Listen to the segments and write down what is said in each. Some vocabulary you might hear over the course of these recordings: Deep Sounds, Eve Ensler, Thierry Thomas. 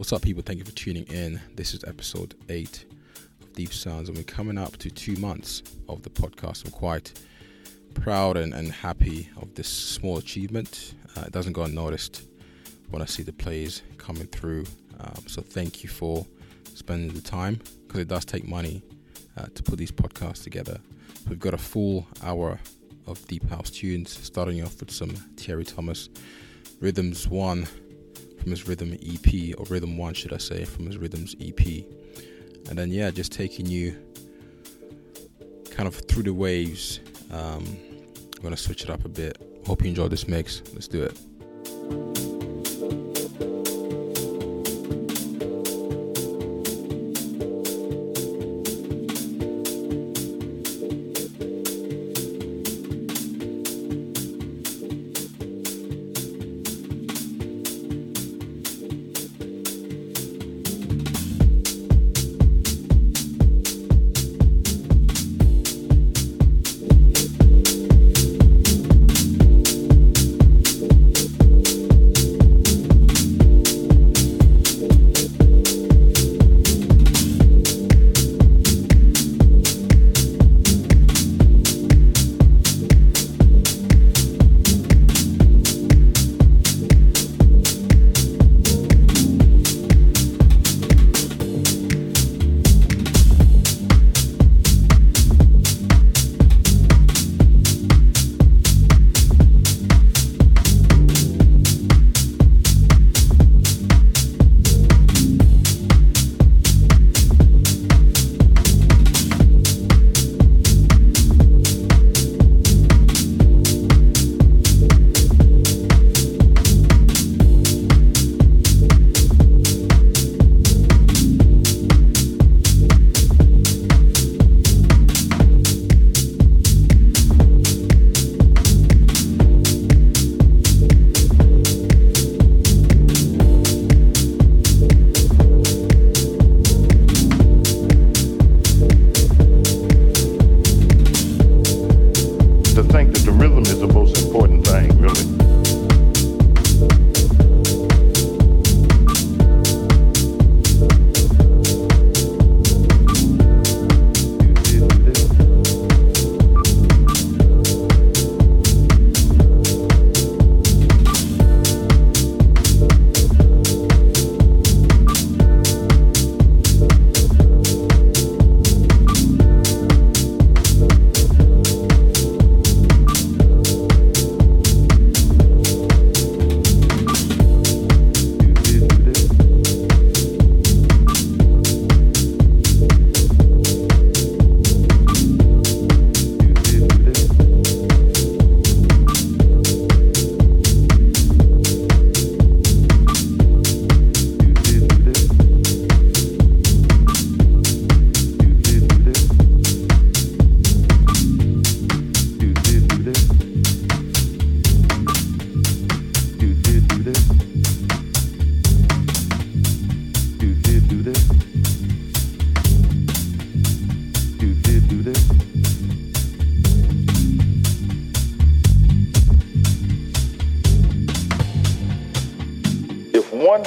What's up, people? Thank you for tuning in. This is episode 8 of Deep Sounds, and we're coming up to 2 months of the podcast. I'm quite proud and happy of this small achievement. It doesn't go unnoticed when I see the plays coming through. So thank you for spending the time, because it does take money to put these podcasts together. We've got a full hour of deep house tunes, starting off with some Thierry Thomas, Rhythms 1 from his Rhythm EP, or Rhythm 1 should I say, from his Rhythms EP, and then just taking you kind of through the waves. I'm going to switch it up a bit. Hope you enjoyed this mix. Let's do it.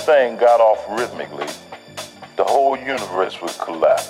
Thing got off rhythmically, the whole universe would collapse.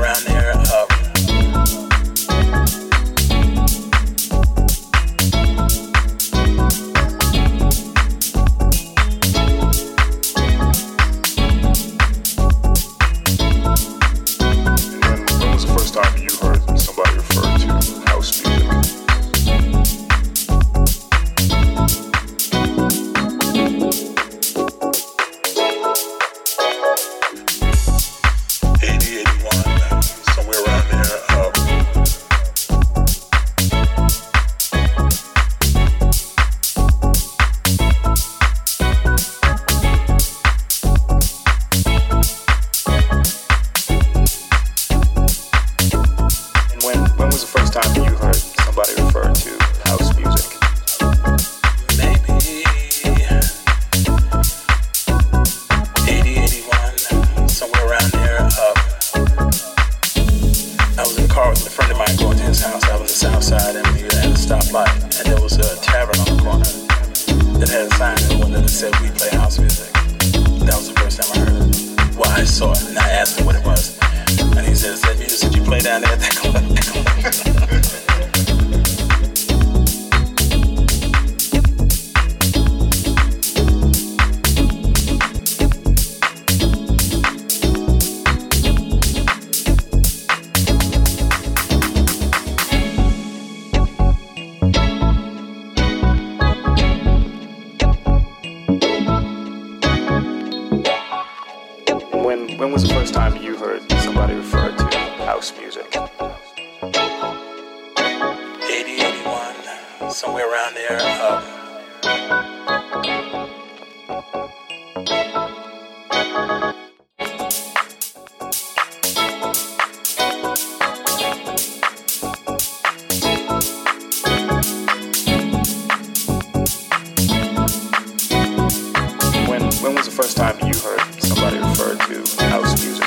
around there. When was the first time you heard somebody refer to house music? 80, 81, somewhere around there. When was the first time you heard somebody refer to house music?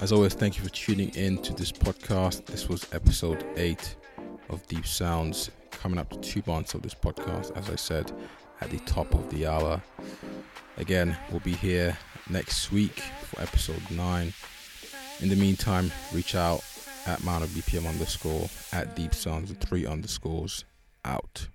As always, thank you for tuning in to this podcast. This was episode 8 of Deep Sounds. Coming up to 2 months of this podcast, as I said, at the top of the hour. Again, we'll be here next week for episode 9. In the meantime, reach out at @manofbpm_@deepsounds3_ out.